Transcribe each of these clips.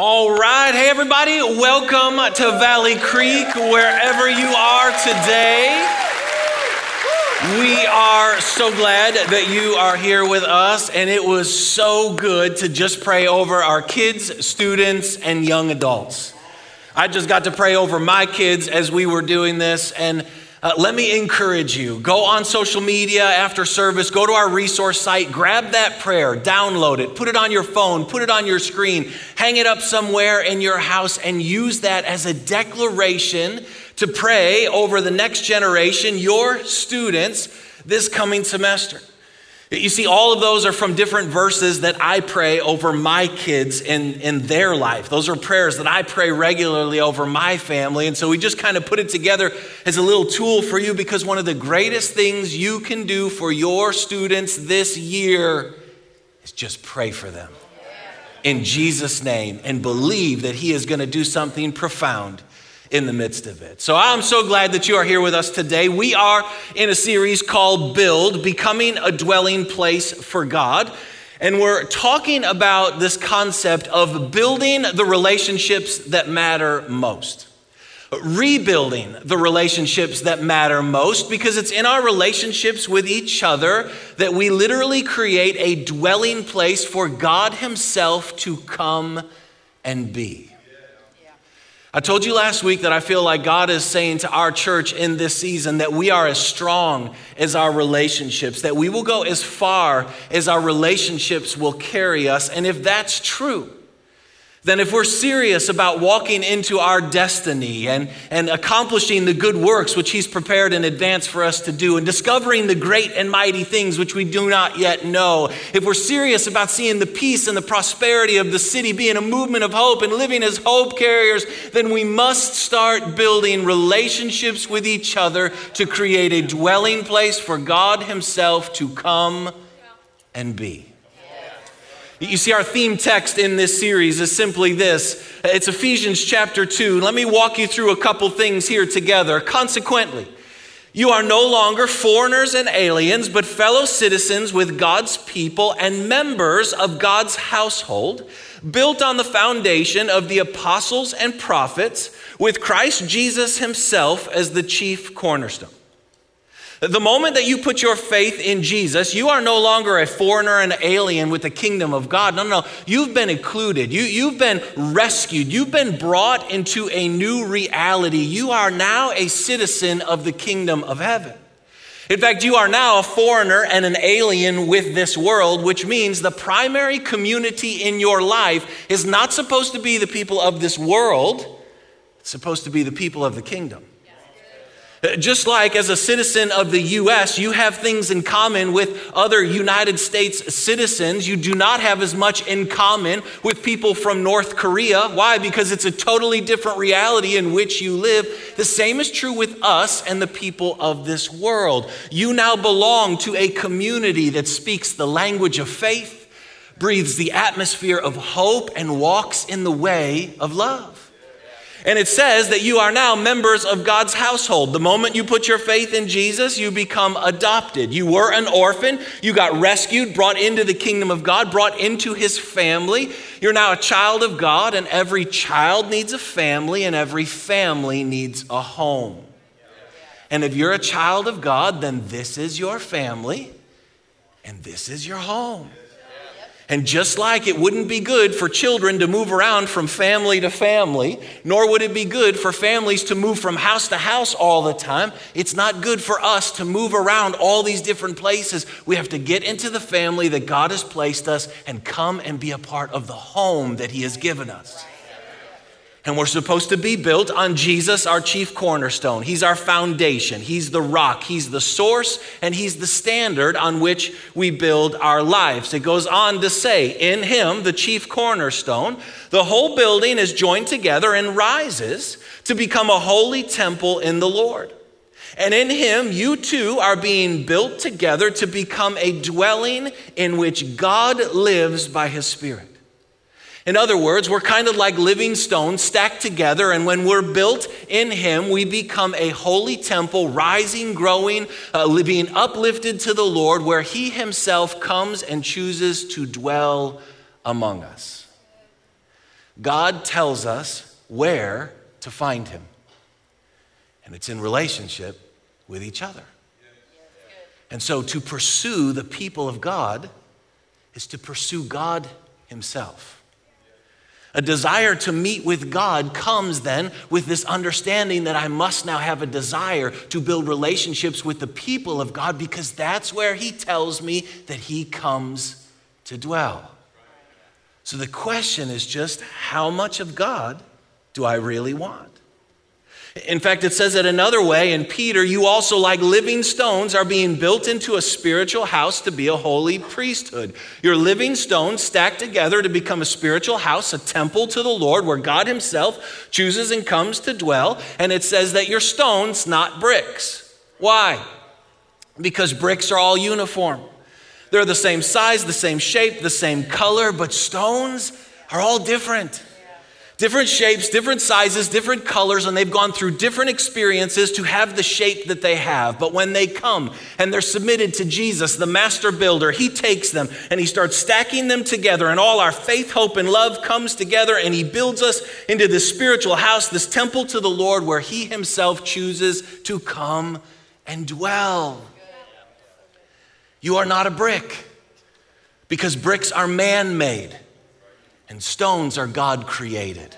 All right, hey everybody, welcome to Valley Creek, wherever you are today. We are so glad that you are here with us, and it was so good to just pray over our kids, students, and young adults. I just got to pray over my kids as we were doing this, and let me encourage you, go on social media after service, go to our resource site, grab that prayer, download it, put it on your phone, put it on your screen, hang it up somewhere in your house, and use that as a declaration to pray over the next generation, your students, this coming semester. You see, all of those are from different verses that I pray over my kids in their life. Those are prayers that I pray regularly over my family. And so we just kind of put it together as a little tool for you, because one of the greatest things you can do for your students this year is just pray for them in Jesus' name and believe that He is going to do something profound in the midst of it. So I'm so glad that you are here with us today. We are in a series called Build, Becoming a Dwelling Place for God. And we're talking about this concept of building the relationships that matter most. Rebuilding the relationships that matter most, because it's in our relationships with each other that we literally create a dwelling place for God Himself to come and be. I told you last week that I feel like God is saying to our church in this season that we are as strong as our relationships, that we will go as far as our relationships will carry us. And if that's true, then if we're serious about walking into our destiny and accomplishing the good works which He's prepared in advance for us to do, and discovering the great and mighty things which we do not yet know, if we're serious about seeing the peace and the prosperity of the city being a movement of hope and living as hope carriers, then we must start building relationships with each other to create a dwelling place for God Himself to come and be. You see, our theme text in this series is simply this. It's Ephesians chapter 2. Let me walk you through a couple things here together. Consequently, you are no longer foreigners and aliens, but fellow citizens with God's people and members of God's household, built on the foundation of the apostles and prophets, with Christ Jesus Himself as the chief cornerstone. The moment that you put your faith in Jesus, you are no longer a foreigner and alien with the kingdom of God. No. You've been included. You've been rescued. You've been brought into a new reality. You are now a citizen of the kingdom of heaven. In fact, you are now a foreigner and an alien with this world, which means the primary community in your life is not supposed to be the people of this world. It's supposed to be the people of the kingdom. Just like as a citizen of the U.S., you have things in common with other United States citizens. You do not have as much in common with people from North Korea. Why? Because it's a totally different reality in which you live. The same is true with us and the people of this world. You now belong to a community that speaks the language of faith, breathes the atmosphere of hope, and walks in the way of love. And it says that you are now members of God's household. The moment you put your faith in Jesus, you become adopted. You were an orphan. You got rescued, brought into the kingdom of God, brought into His family. You're now a child of God, and every child needs a family, and every family needs a home. And if you're a child of God, then this is your family, and this is your home. And just like it wouldn't be good for children to move around from family to family, nor would it be good for families to move from house to house all the time, it's not good for us to move around all these different places. We have to get into the family that God has placed us and come and be a part of the home that He has given us. And we're supposed to be built on Jesus, our chief cornerstone. He's our foundation. He's the rock. He's the source, and He's the standard on which we build our lives. It goes on to say, in Him, the chief cornerstone, the whole building is joined together and rises to become a holy temple in the Lord. And in Him, you too are being built together to become a dwelling in which God lives by His Spirit. In other words, we're kind of like living stones stacked together, and when we're built in Him, we become a holy temple, rising, growing, being uplifted to the Lord, where He Himself comes and chooses to dwell among us. God tells us where to find him. And it's in relationship with each other. And so to pursue the people of God is to pursue God himself. A desire to meet with God comes then with this understanding that I must now have a desire to build relationships with the people of God, because that's where he tells me that he comes to dwell. So the question is just, how much of God do I really want? In fact, it says it another way in Peter, you also, like living stones, are being built into a spiritual house to be a holy priesthood. You're living stones stacked together to become a spiritual house, a temple to the Lord, where God himself chooses and comes to dwell. And it says that you're stones, not bricks. Why? Because bricks are all uniform. They're the same size, the same shape, the same color, but stones are all different. Different shapes, different sizes, different colors, and they've gone through different experiences to have the shape that they have. But when they come and they're submitted to Jesus, the master builder, he takes them and he starts stacking them together, and all our faith, hope, and love comes together, and he builds us into this spiritual house, this temple to the Lord, where he himself chooses to come and dwell. You are not a brick, because bricks are man-made. And stones are God created.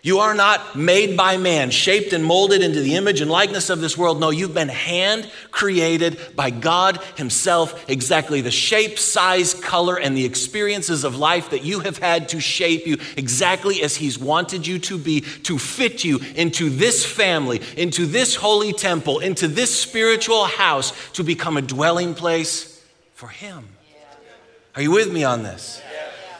You are not made by man, shaped and molded into the image and likeness of this world. No, you've been hand created by God himself. Exactly the shape, size, color, and the experiences of life that you have had to shape you exactly as he's wanted you to be, to fit you into this family, into this holy temple, into this spiritual house, to become a dwelling place for him. Are you with me on this?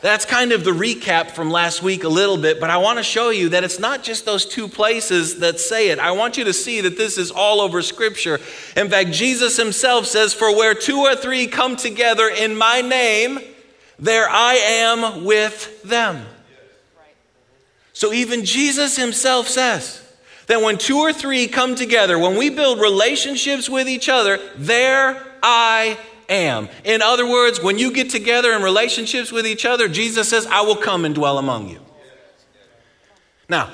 That's kind of the recap from last week a little bit, but I want to show you that it's not just those two places that say it. I want you to see that this is all over Scripture. In fact, Jesus himself says, "For where two or three come together in my name, there I am with them." So even Jesus himself says that when two or three come together, when we build relationships with each other, there I am. In other words, when you get together in relationships with each other, Jesus says, I will come and dwell among you. Now,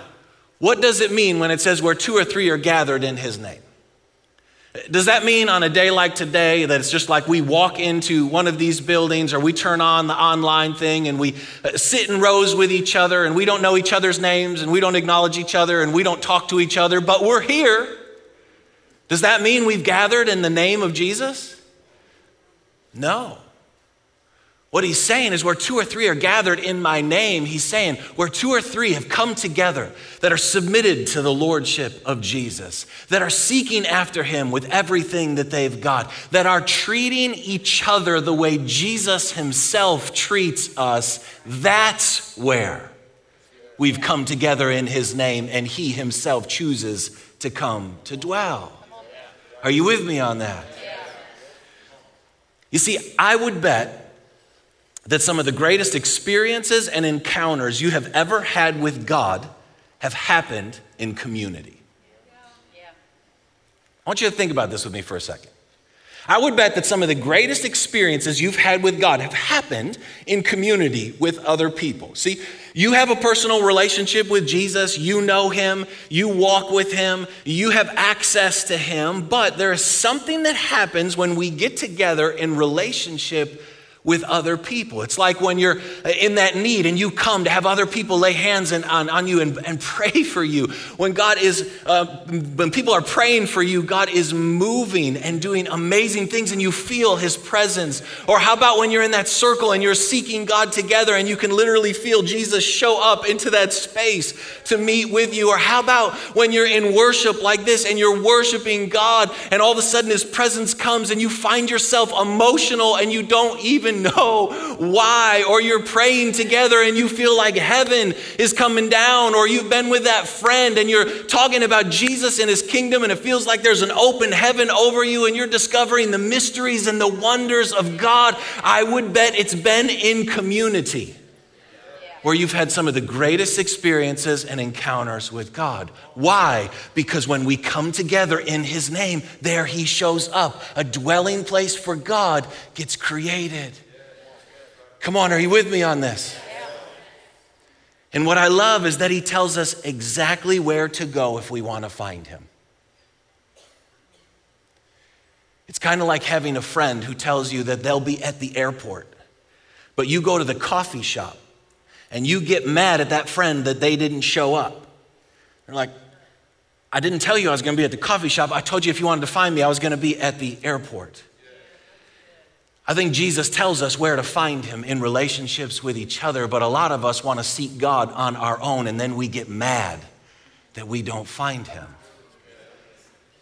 what does it mean when it says where two or three are gathered in his name? Does that mean on a day like today that it's just like we walk into one of these buildings, or we turn on the online thing and we sit in rows with each other and we don't know each other's names and we don't acknowledge each other and we don't talk to each other, but we're here? Does that mean we've gathered in the name of Jesus? No. What he's saying is where two or three are gathered in my name, he's saying where two or three have come together that are submitted to the lordship of Jesus, that are seeking after him with everything that they've got, that are treating each other the way Jesus himself treats us, that's where we've come together in his name, and he himself chooses to come to dwell. Are you with me on that? You see, I would bet that some of the greatest experiences and encounters you have ever had with God have happened in community. I want you to think about this with me for a second. I would bet that some of the greatest experiences you've had with God have happened in community with other people. See, you have a personal relationship with Jesus. You know him. You walk with him. You have access to him. But there is something that happens when we get together in relationship with other people. It's like when you're in that need and you come to have other people lay hands on you and pray for you. When God is, when people are praying for you, God is moving and doing amazing things and you feel his presence. Or how about when you're in that circle and you're seeking God together and you can literally feel Jesus show up into that space to meet with you? Or how about when you're in worship like this and you're worshiping God and all of a sudden his presence comes and you find yourself emotional and you don't even know why, or you're praying together and you feel like heaven is coming down, or you've been with that friend and you're talking about Jesus and his kingdom and it feels like there's an open heaven over you and you're discovering the mysteries and the wonders of God. I would bet it's been in community where you've had some of the greatest experiences and encounters with God. Why? Because when we come together in his name, there he shows up. A dwelling place for God gets created. Come on, are you with me on this? And what I love is that he tells us exactly where to go if we want to find him. It's kind of like having a friend who tells you that they'll be at the airport, but you go to the coffee shop and you get mad at that friend that they didn't show up. They're like, I didn't tell you I was going to be at the coffee shop. I told you if you wanted to find me, I was going to be at the airport. I think Jesus tells us where to find him in relationships with each other, but a lot of us want to seek God on our own, and then we get mad that we don't find him.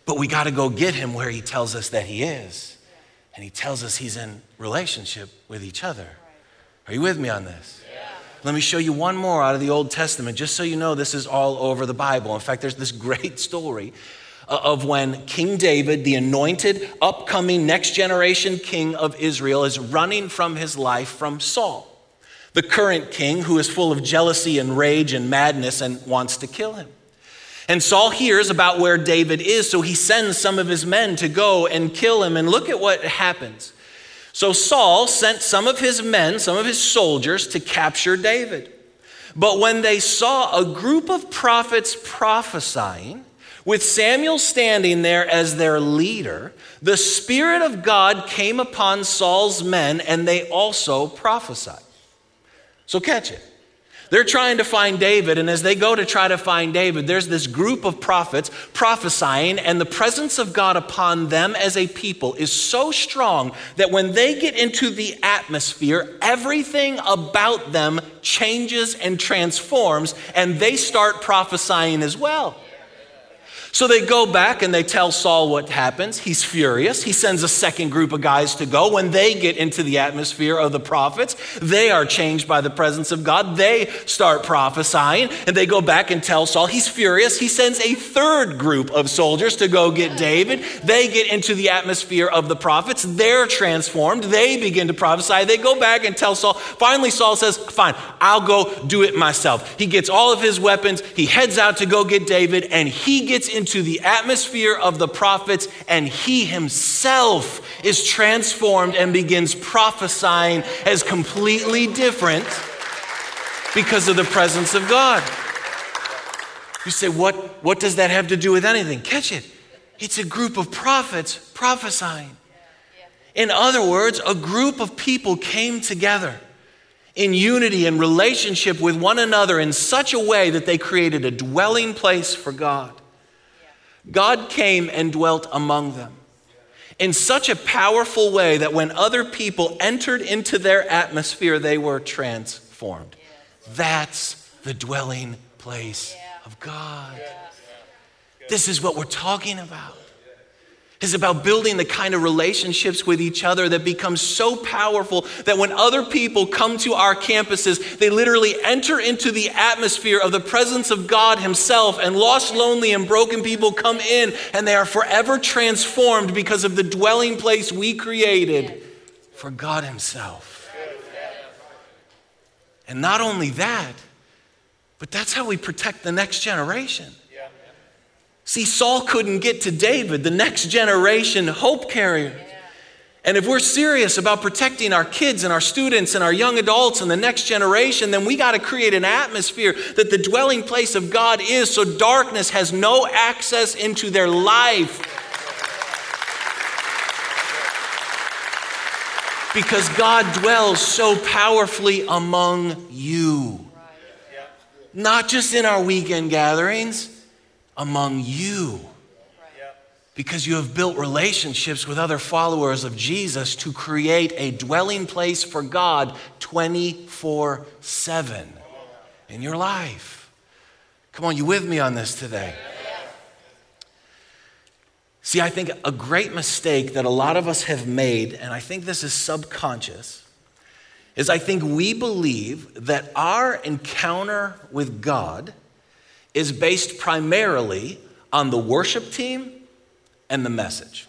But we got to go get him where he tells us that he is, and he tells us he's in relationship with each other. Are you with me on this? Yeah. Let me show you one more out of the Old Testament, just so you know this is all over the Bible. In fact, there's this great story of when King David, the anointed, upcoming next generation king of Israel, is running from his life from Saul, the current king who is full of jealousy and rage and madness and wants to kill him. And Saul hears about where David is, so he sends some of his men to go and kill him. And look at what happens. So Saul sent some of his men, some of his soldiers, to capture David. But when they saw a group of prophets prophesying, with Samuel standing there as their leader, the Spirit of God came upon Saul's men, and they also prophesied. So catch it. They're trying to find David, and as they go to try to find David, there's this group of prophets prophesying, and the presence of God upon them as a people is so strong that when they get into the atmosphere, everything about them changes and transforms, and they start prophesying as well. So they go back and they tell Saul what happens. He's furious. He sends a second group of guys to go. When they get into the atmosphere of the prophets, they are changed by the presence of God. They start prophesying, and they go back and tell Saul. He's furious. He sends a third group of soldiers to go get David. They get into the atmosphere of the prophets. They're transformed. They begin to prophesy. They go back and tell Saul. Finally, Saul says, fine, I'll go do it myself. He gets all of his weapons. He heads out to go get David, and he gets into the atmosphere of the prophets, and he himself is transformed and begins prophesying as completely different because of the presence of God. You say, what does that have to do with anything? Catch it. It's a group of prophets prophesying. In other words, a group of people came together in unity and relationship with one another in such a way that they created a dwelling place for God. God came and dwelt among them in such a powerful way that when other people entered into their atmosphere, they were transformed. That's the dwelling place of God. This is what we're talking about. It's about building the kind of relationships with each other that becomes so powerful that when other people come to our campuses, they literally enter into the atmosphere of the presence of God himself, and lost, lonely, and broken people come in, and they are forever transformed because of the dwelling place we created for God himself. And not only that, but that's how we protect the next generation. See, Saul couldn't get to David, the next generation hope carrier. And if we're serious about protecting our kids and our students and our young adults and the next generation, then we got to create an atmosphere that the dwelling place of God is, so darkness has no access into their life. Because God dwells so powerfully among you. Not just in our weekend gatherings. Among you, because you have built relationships with other followers of Jesus to create a dwelling place for God 24/7 in your life. Come on, you with me on this today? See, I think a great mistake that a lot of us have made, and I think this is subconscious, is I think we believe that our encounter with God is based primarily on the worship team and the message.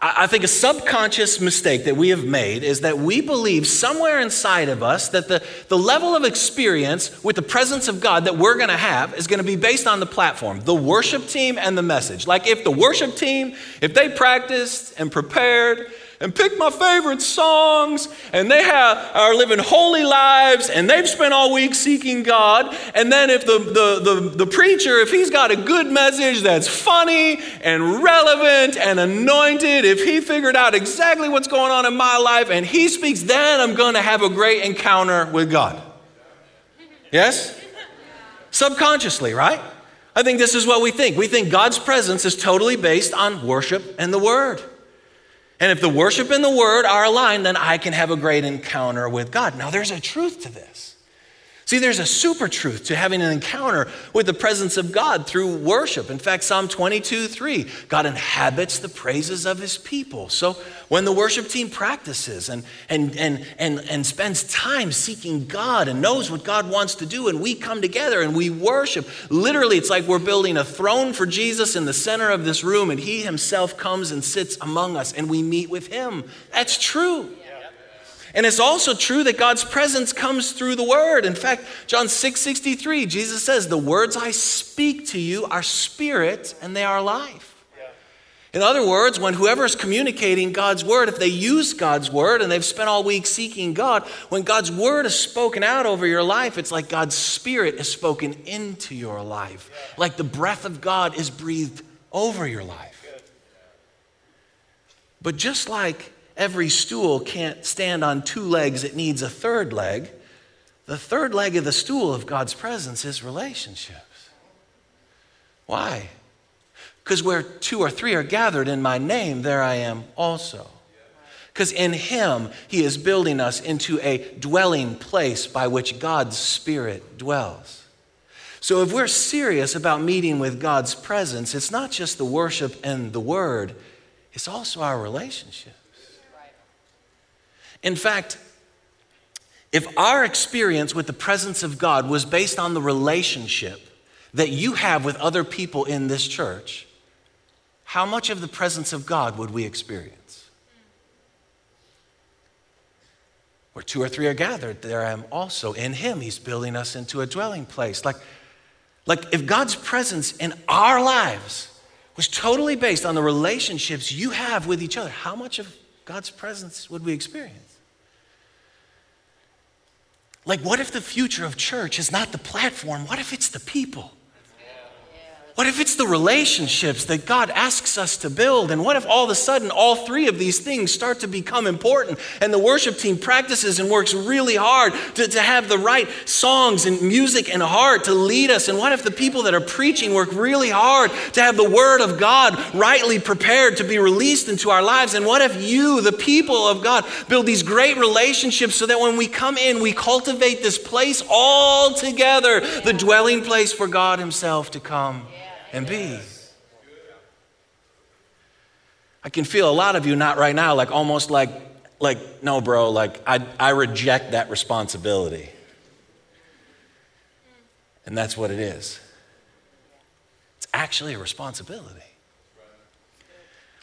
I think a subconscious mistake that we have made is that we believe somewhere inside of us that the level of experience with the presence of God that we're going to have is going to be based on the platform, the worship team and the message. Like if the worship team, if they practiced and prepared and pick my favorite songs, and they are living holy lives, and they've spent all week seeking God. And then if the preacher, if he's got a good message that's funny and relevant and anointed, if he figured out exactly what's going on in my life and he speaks, then I'm going to have a great encounter with God. Yes? Subconsciously, right? I think this is what we think. We think God's presence is totally based on worship and the Word. And if the worship and the Word are aligned, then I can have a great encounter with God. Now, there's a truth to this. See, there's a super truth to having an encounter with the presence of God through worship. In fact, Psalm 22:3, God inhabits the praises of his people. So when the worship team practices and spends time seeking God and knows what God wants to do, and we come together and we worship, literally it's like we're building a throne for Jesus in the center of this room, and he himself comes and sits among us and we meet with him. That's true. And it's also true that God's presence comes through the Word. In fact, John 6:63, Jesus says, "The words I speak to you are spirit and they are life." Yeah. In other words, when whoever is communicating God's Word, if they use God's Word and they've spent all week seeking God, when God's Word is spoken out over your life, it's like God's Spirit is spoken into your life. Yeah. Like the breath of God is breathed over your life. Yeah. But just like every stool can't stand on two legs, it needs a third leg. The third leg of the stool of God's presence is relationships. Why? Because where two or three are gathered in my name, there I am also. Because in him, he is building us into a dwelling place by which God's Spirit dwells. So if we're serious about meeting with God's presence, it's not just the worship and the Word, it's also our relationship. In fact, if our experience with the presence of God was based on the relationship that you have with other people in this church, how much of the presence of God would we experience? Where two or three are gathered, there I am also. In him, he's building us into a dwelling place. Like if God's presence in our lives was totally based on the relationships you have with each other, how much of God's presence would we experience? Like, what if the future of church is not the platform? What if it's the people? What if it's the relationships that God asks us to build? And what if all of a sudden all three of these things start to become important, and the worship team practices and works really hard to have the right songs and music and heart to lead us? And what if the people that are preaching work really hard to have the Word of God rightly prepared to be released into our lives? And what if you, the people of God, build these great relationships so that when we come in, we cultivate this place all together, the dwelling place for God himself to come and be? I can feel a lot of you not right now, like almost like no, bro, like I reject that responsibility. And that's what it is. It's actually a responsibility.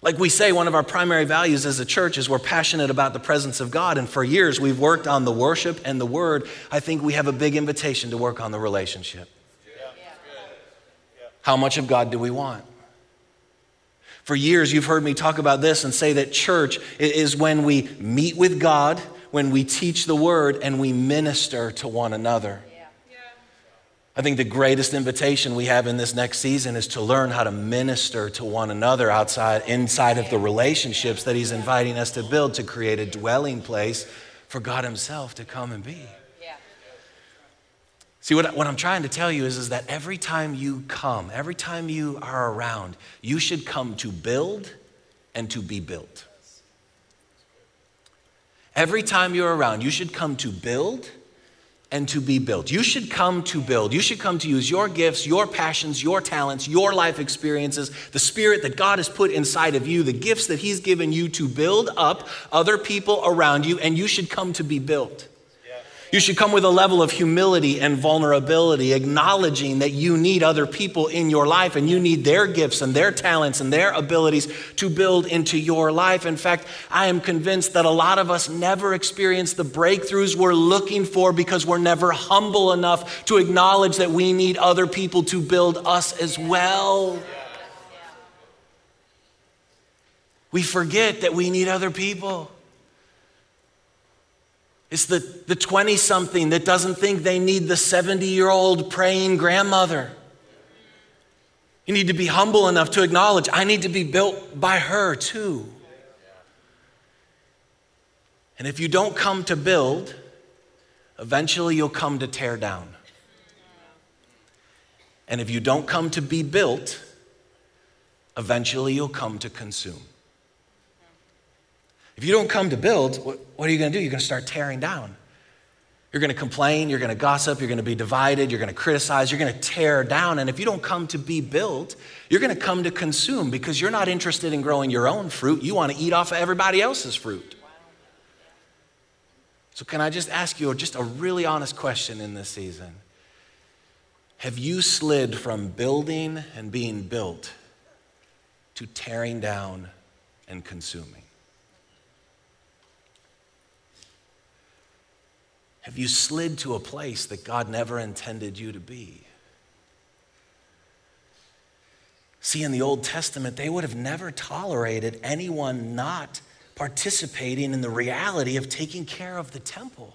Like we say, one of our primary values as a church is we're passionate about the presence of God. And for years, we've worked on the worship and the Word. I think we have a big invitation to work on the relationship. How much of God do we want? For years, you've heard me talk about this and say that church is when we meet with God, when we teach the Word, and we minister to one another. Yeah. Yeah. I think the greatest invitation we have in this next season is to learn how to minister to one another inside of the relationships that he's inviting us to build, to create a dwelling place for God himself to come and be. See, what I'm trying to tell you is that every time you come, every time you are around, you should come to build and to be built. Every time you're around, you should come to build and to be built. You should come to build. You should come to use your gifts, your passions, your talents, your life experiences, the Spirit that God has put inside of you, the gifts that he's given you to build up other people around you, and you should come to be built. You should come with a level of humility and vulnerability, acknowledging that you need other people in your life and you need their gifts and their talents and their abilities to build into your life. In fact, I am convinced that a lot of us never experience the breakthroughs we're looking for because we're never humble enough to acknowledge that we need other people to build us as well. We forget that we need other people. It's the 20-something that doesn't think they need the 70-year-old praying grandmother. You need to be humble enough to acknowledge, I need to be built by her too. And if you don't come to build, eventually you'll come to tear down. And if you don't come to be built, eventually you'll come to consume. If you don't come to build, what are you going to do? You're going to start tearing down. You're going to complain, you're going to gossip, you're going to be divided, you're going to criticize, you're going to tear down. And if you don't come to be built, you're going to come to consume because you're not interested in growing your own fruit. You want to eat off of everybody else's fruit. So can I just ask you just a really honest question in this season? Have you slid from building and being built to tearing down and consuming? Have you slid to a place that God never intended you to be? See, in the Old Testament, they would have never tolerated anyone not participating in the reality of taking care of the temple.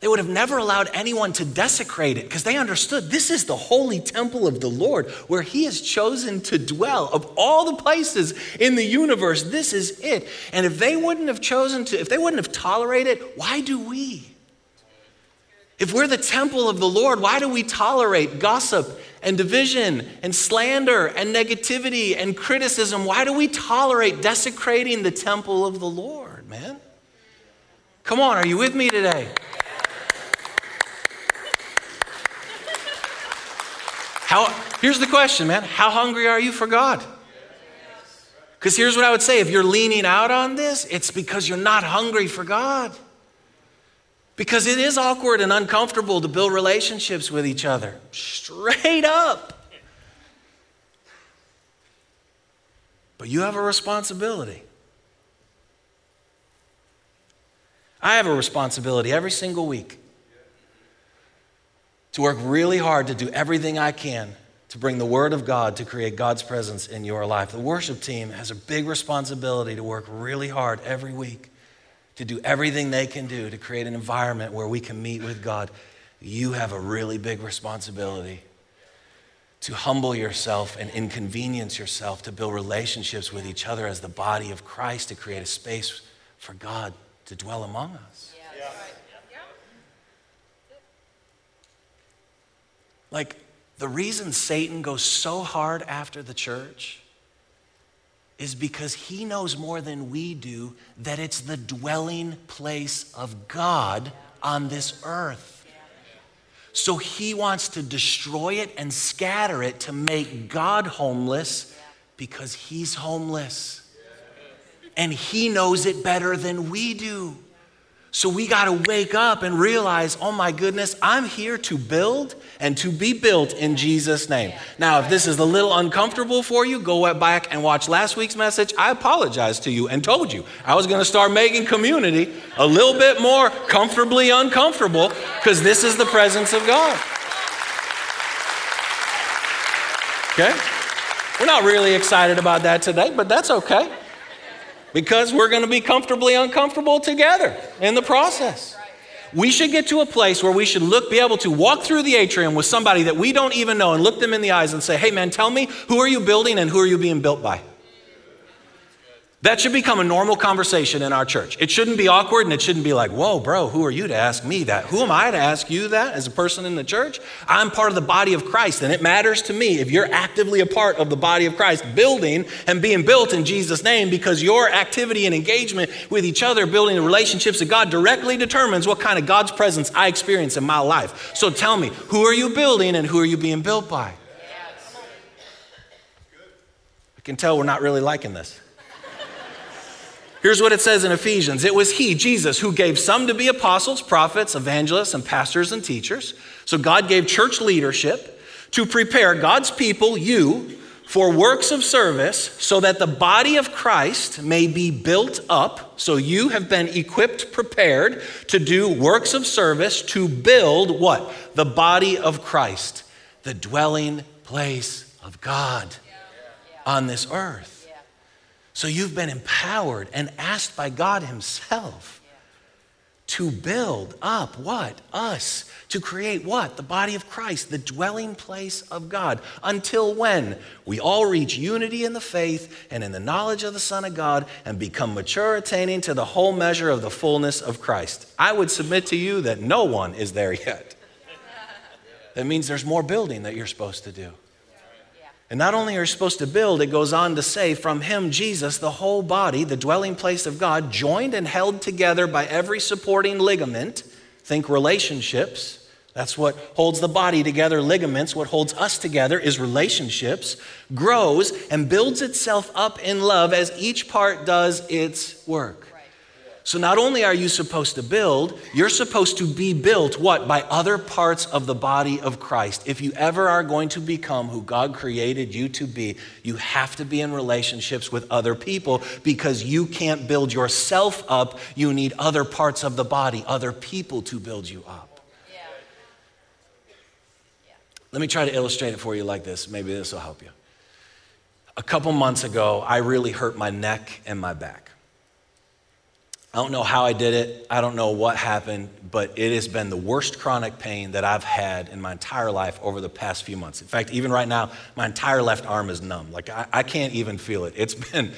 They would have never allowed anyone to desecrate it because they understood this is the holy temple of the Lord where he has chosen to dwell. Of all the places in the universe, this is it. And if they wouldn't have chosen to, if they wouldn't have tolerated, why do we? If we're the temple of the Lord, why do we tolerate gossip and division and slander and negativity and criticism? Why do we tolerate desecrating the temple of the Lord, man? Come on, are you with me today? Here's the question, man. How hungry are you for God? Because here's what I would say. If you're leaning out on this, it's because you're not hungry for God. Because it is awkward and uncomfortable to build relationships with each other. Straight up. But you have a responsibility. I have a responsibility every single week to work really hard to do everything I can to bring the Word of God to create God's presence in your life. The worship team has a big responsibility to work really hard every week to do everything they can do to create an environment where we can meet with God. You have a really big responsibility to humble yourself and inconvenience yourself to build relationships with each other as the body of Christ to create a space for God to dwell among us. Yeah. Like, the reason Satan goes so hard after the church is because he knows more than we do that it's the dwelling place of God on this earth. So he wants to destroy it and scatter it to make God homeless because he's homeless. And he knows it better than we do. So we got to wake up and realize, oh my goodness, I'm here to build and to be built in Jesus' name. Now, if this is a little uncomfortable for you, go back and watch last week's message. I apologize to you and told you I was going to start making community a little bit more comfortably uncomfortable because this is the presence of God. Okay? We're not really excited about that today, but that's okay because we're going to be comfortably uncomfortable together in the process. We should get to a place where we should be able to walk through the atrium with somebody that we don't even know and look them in the eyes and say, hey man, tell me, who are you building and who are you being built by? That should become a normal conversation in our church. It shouldn't be awkward and it shouldn't be like, whoa, bro, who are you to ask me that? Who am I to ask you that as a person in the church? I'm part of the body of Christ and it matters to me if you're actively a part of the body of Christ, building and being built in Jesus' name, because your activity and engagement with each other, building the relationships of God, directly determines what kind of God's presence I experience in my life. So tell me, who are you building and who are you being built by? I can tell we're not really liking this. Here's what it says in Ephesians. It was he, Jesus, who gave some to be apostles, prophets, evangelists, and pastors and teachers. So God gave church leadership to prepare God's people, you, for works of service so that the body of Christ may be built up. So you have been equipped, prepared to do works of service to build what? The body of Christ, the dwelling place of God on this earth. So you've been empowered and asked by God himself to build up what? Us. To create what? The body of Christ, the dwelling place of God. Until when? We all reach unity in the faith and in the knowledge of the Son of God and become mature, attaining to the whole measure of the fullness of Christ. I would submit to you that no one is there yet. That means there's more building that you're supposed to do. And not only are you supposed to build, it goes on to say, from him, Jesus, the whole body, the dwelling place of God, joined and held together by every supporting ligament. Think relationships. That's what holds the body together, ligaments. What holds us together is relationships. Grows and builds itself up in love as each part does its work. So not only are you supposed to build, you're supposed to be built, what? By other parts of the body of Christ. If you ever are going to become who God created you to be, you have to be in relationships with other people, because you can't build yourself up. You need other parts of the body, other people to build you up. Yeah. Yeah. Let me try to illustrate it for you like this. Maybe this will help you. A couple months ago, I really hurt my neck and my back. I don't know how I did it. I don't know what happened, but it has been the worst chronic pain that I've had in my entire life over the past few months. In fact, even right now, my entire left arm is numb. Like I can't even feel it. It's been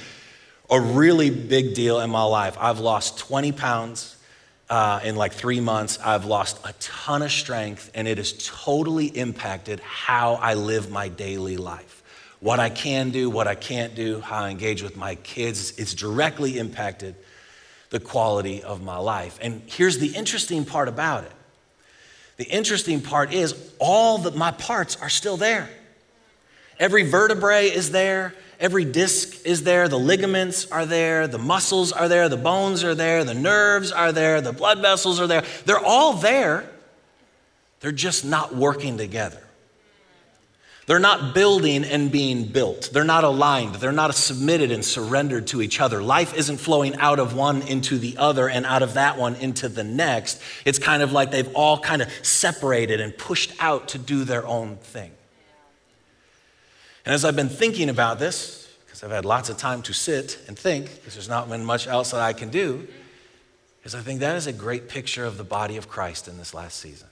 a really big deal in my life. I've lost 20 pounds in like 3 months. I've lost a ton of strength, and it has totally impacted how I live my daily life. What I can do, what I can't do, how I engage with my kids. It's directly impacted the quality of my life. And here's the interesting part about it. The interesting part is my parts are still there. Every vertebrae is there. Every disc is there. The ligaments are there. The muscles are there. The bones are there. The nerves are there. The blood vessels are there. They're all there. They're just not working together. They're not building and being built. They're not aligned. They're not submitted and surrendered to each other. Life isn't flowing out of one into the other and out of that one into the next. It's kind of like they've all kind of separated and pushed out to do their own thing. And as I've been thinking about this, because I've had lots of time to sit and think, because there's not been much else that I can do, is I think that is a great picture of the body of Christ in this last season.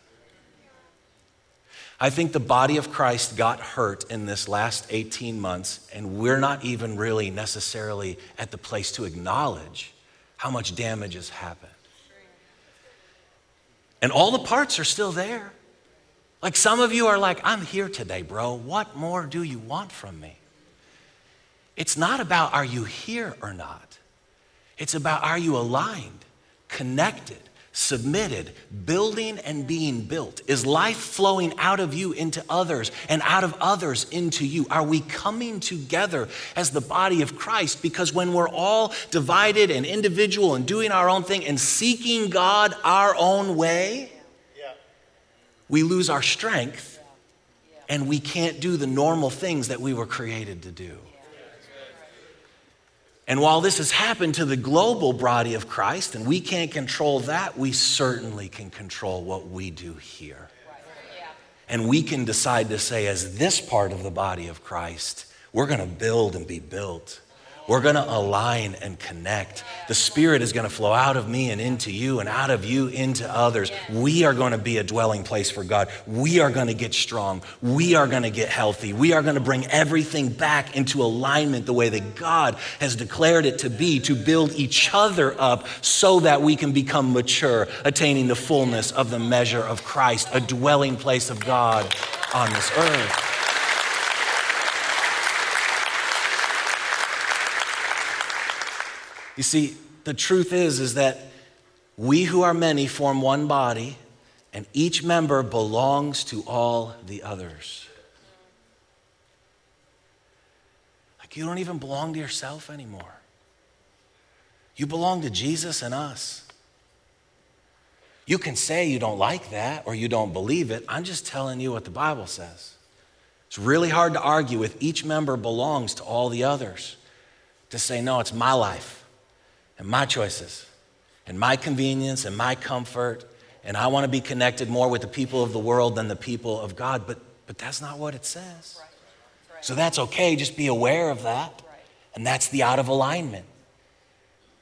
I think the body of Christ got hurt in this last 18 months, and we're not even really necessarily at the place to acknowledge how much damage has happened. And all the parts are still there. Like some of you are like, I'm here today, bro. What more do you want from me? It's not about are you here or not. It's about are you aligned, connected, submitted, building and being built? Is life flowing out of you into others and out of others into you? Are we coming together as the body of Christ? Because when we're all divided and individual and doing our own thing and seeking God our own way, we lose our strength and we can't do the normal things that we were created to do. And while this has happened to the global body of Christ, and we can't control that, we certainly can control what we do here. And we can decide to say, as this part of the body of Christ, we're going to build and be built. We're going to align and connect. The Spirit is going to flow out of me and into you, and out of you into others. We are going to be a dwelling place for God. We are going to get strong. We are going to get healthy. We are going to bring everything back into alignment the way that God has declared it to be, to build each other up so that we can become mature, attaining the fullness of the measure of Christ, a dwelling place of God on this earth. You see, the truth is that we who are many form one body, and each member belongs to all the others. Like, you don't even belong to yourself anymore. You belong to Jesus and us. You can say you don't like that or you don't believe it. I'm just telling you what the Bible says. It's really hard to argue with each member belongs to all the others, to say, no, it's my life and my choices, and my convenience, and my comfort, and I want to be connected more with the people of the world than the people of God, but that's not what it says. Right. So that's okay, just be aware of that. Right. And that's the out of alignment,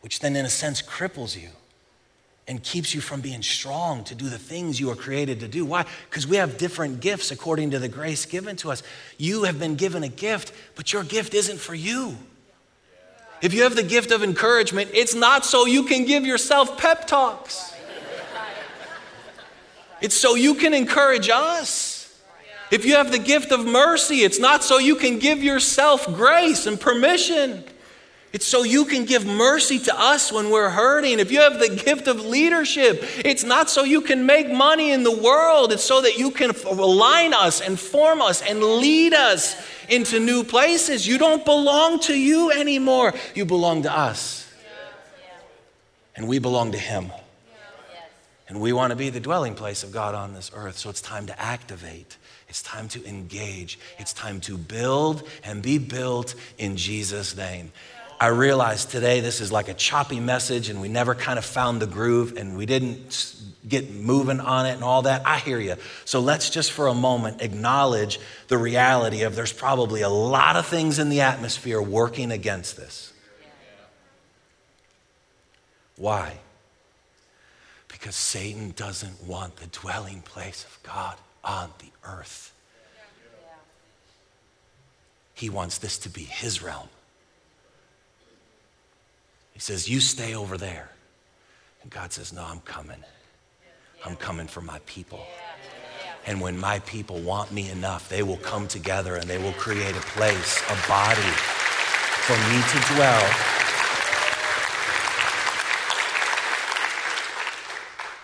which then in a sense cripples you and keeps you from being strong to do the things you are created to do. Why? Because we have different gifts according to the grace given to us. You have been given a gift, but your gift isn't for you. If you have the gift of encouragement, it's not so you can give yourself pep talks. It's so you can encourage us. If you have the gift of mercy, it's not so you can give yourself grace and permission. It's so you can give mercy to us when we're hurting. If you have the gift of leadership, it's not so you can make money in the world. It's so that you can align us and form us and lead us into new places. You don't belong to you anymore. You belong to us. And we belong to Him. And we want to be the dwelling place of God on this earth. So it's time to activate. It's time to engage. It's time to build and be built in Jesus' name. I realize today this is like a choppy message and we never kind of found the groove and we didn't get moving on it and all that. I hear you. So let's just for a moment acknowledge the reality of there's probably a lot of things in the atmosphere working against this. Why? Because Satan doesn't want the dwelling place of God on the earth. He wants this to be his realm. He says, you stay over there. And God says, no, I'm coming. I'm coming for my people. And when my people want me enough, they will come together and they will create a place, a body for me to dwell.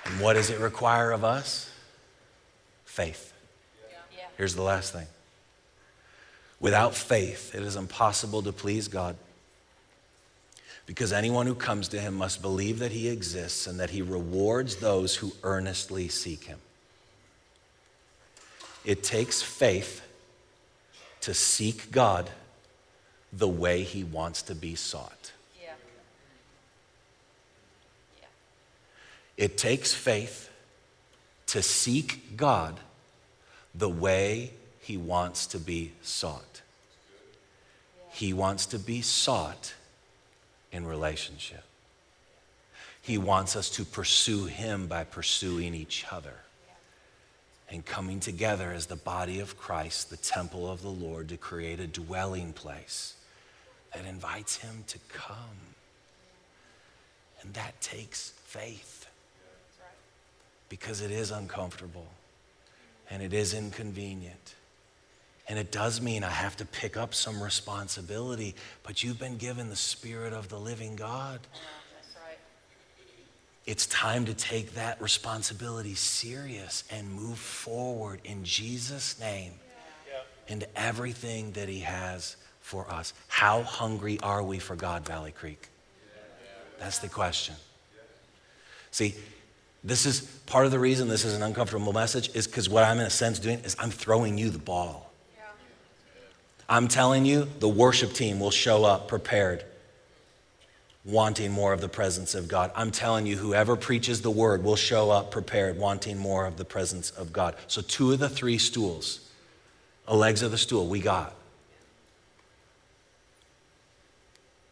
And what does it require of us? Faith. Here's the last thing. Without faith, it is impossible to please God, because anyone who comes to Him must believe that He exists and that He rewards those who earnestly seek Him. It takes faith to seek God the way He wants to be sought. It takes faith to seek God the way He wants to be sought. He wants to be sought in relationship. He wants us to pursue Him by pursuing each other and coming together as the body of Christ, the temple of the Lord, to create a dwelling place that invites Him to come. And that takes faith, because it is uncomfortable and it is inconvenient. And it does mean I have to pick up some responsibility, but you've been given the Spirit of the living God. Yeah, that's right. It's time to take that responsibility serious and move forward in Jesus' name into everything that He has for us. How hungry are we for God, Valley Creek? That's the question. See, this is part of the reason this is an uncomfortable message, is because what I'm in a sense doing is I'm throwing you the ball. I'm telling you, the worship team will show up prepared, wanting more of the presence of God. I'm telling you, whoever preaches the word will show up prepared, wanting more of the presence of God. So two of the three stools, the legs of the stool, we got.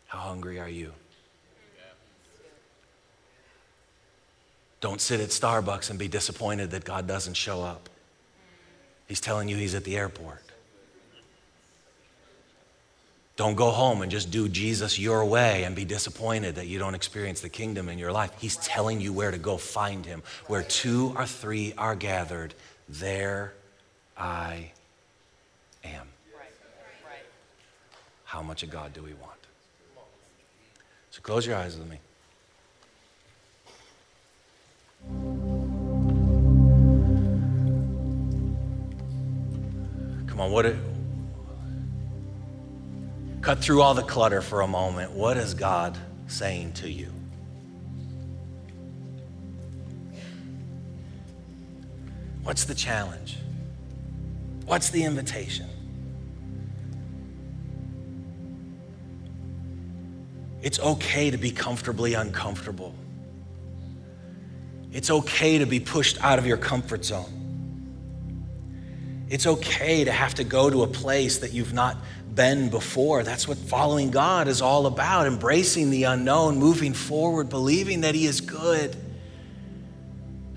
How hungry are you? Don't sit at Starbucks and be disappointed that God doesn't show up. He's telling you He's at the airport. Don't go home and just do Jesus your way and be disappointed that you don't experience the kingdom in your life. He's telling you where to go find Him. Where two or three are gathered, there I am. How much of God do we want? So close your eyes with me. Come on, cut through all the clutter for a moment. What is God saying to you? What's the challenge? What's the invitation? It's okay to be comfortably uncomfortable. It's okay to be pushed out of your comfort zone. It's okay to have to go to a place that you've not been before. That's what following God is all about, embracing the unknown, moving forward, believing that He is good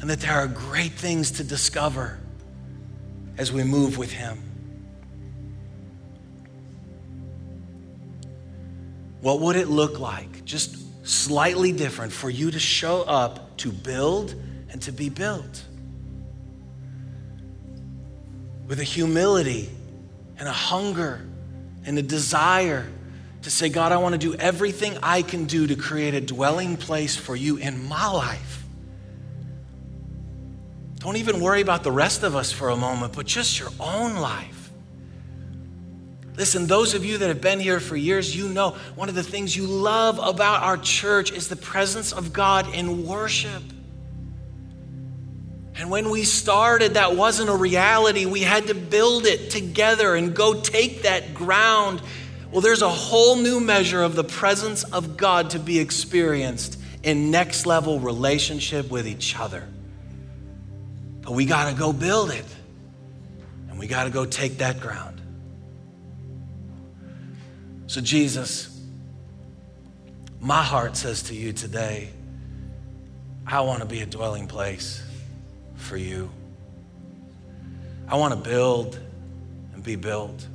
and that there are great things to discover as we move with Him. What would it look like, just slightly different, for you to show up, to build and to be built? With a humility and a hunger and a desire to say, God, I want to do everything I can do to create a dwelling place for you in my life. Don't even worry about the rest of us for a moment, but just your own life. Listen, those of you that have been here for years, you know one of the things you love about our church is the presence of God in worship. And when we started, that wasn't a reality. We had to build it together and go take that ground. Well, there's a whole new measure of the presence of God to be experienced in next level relationship with each other. But we got to go build it. And we got to go take that ground. So Jesus, my heart says to you today, I want to be a dwelling place for you. I want to build and be built.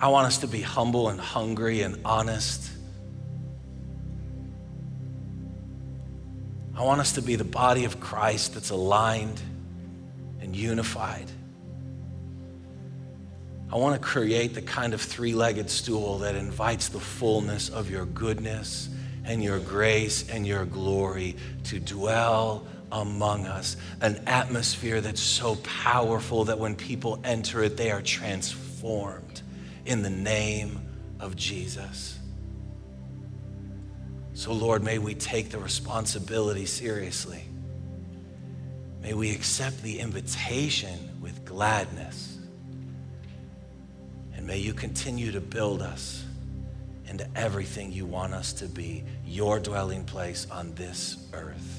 I want us to be humble and hungry and honest. I want us to be the body of Christ that's aligned and unified. I want to create the kind of three-legged stool that invites the fullness of your goodness and your grace and your glory to dwell among us, an atmosphere that's so powerful that when people enter it, they are transformed in the name of Jesus. So Lord, may we take the responsibility seriously. May we accept the invitation with gladness. And may you continue to build us into everything you want us to be, your dwelling place on this earth.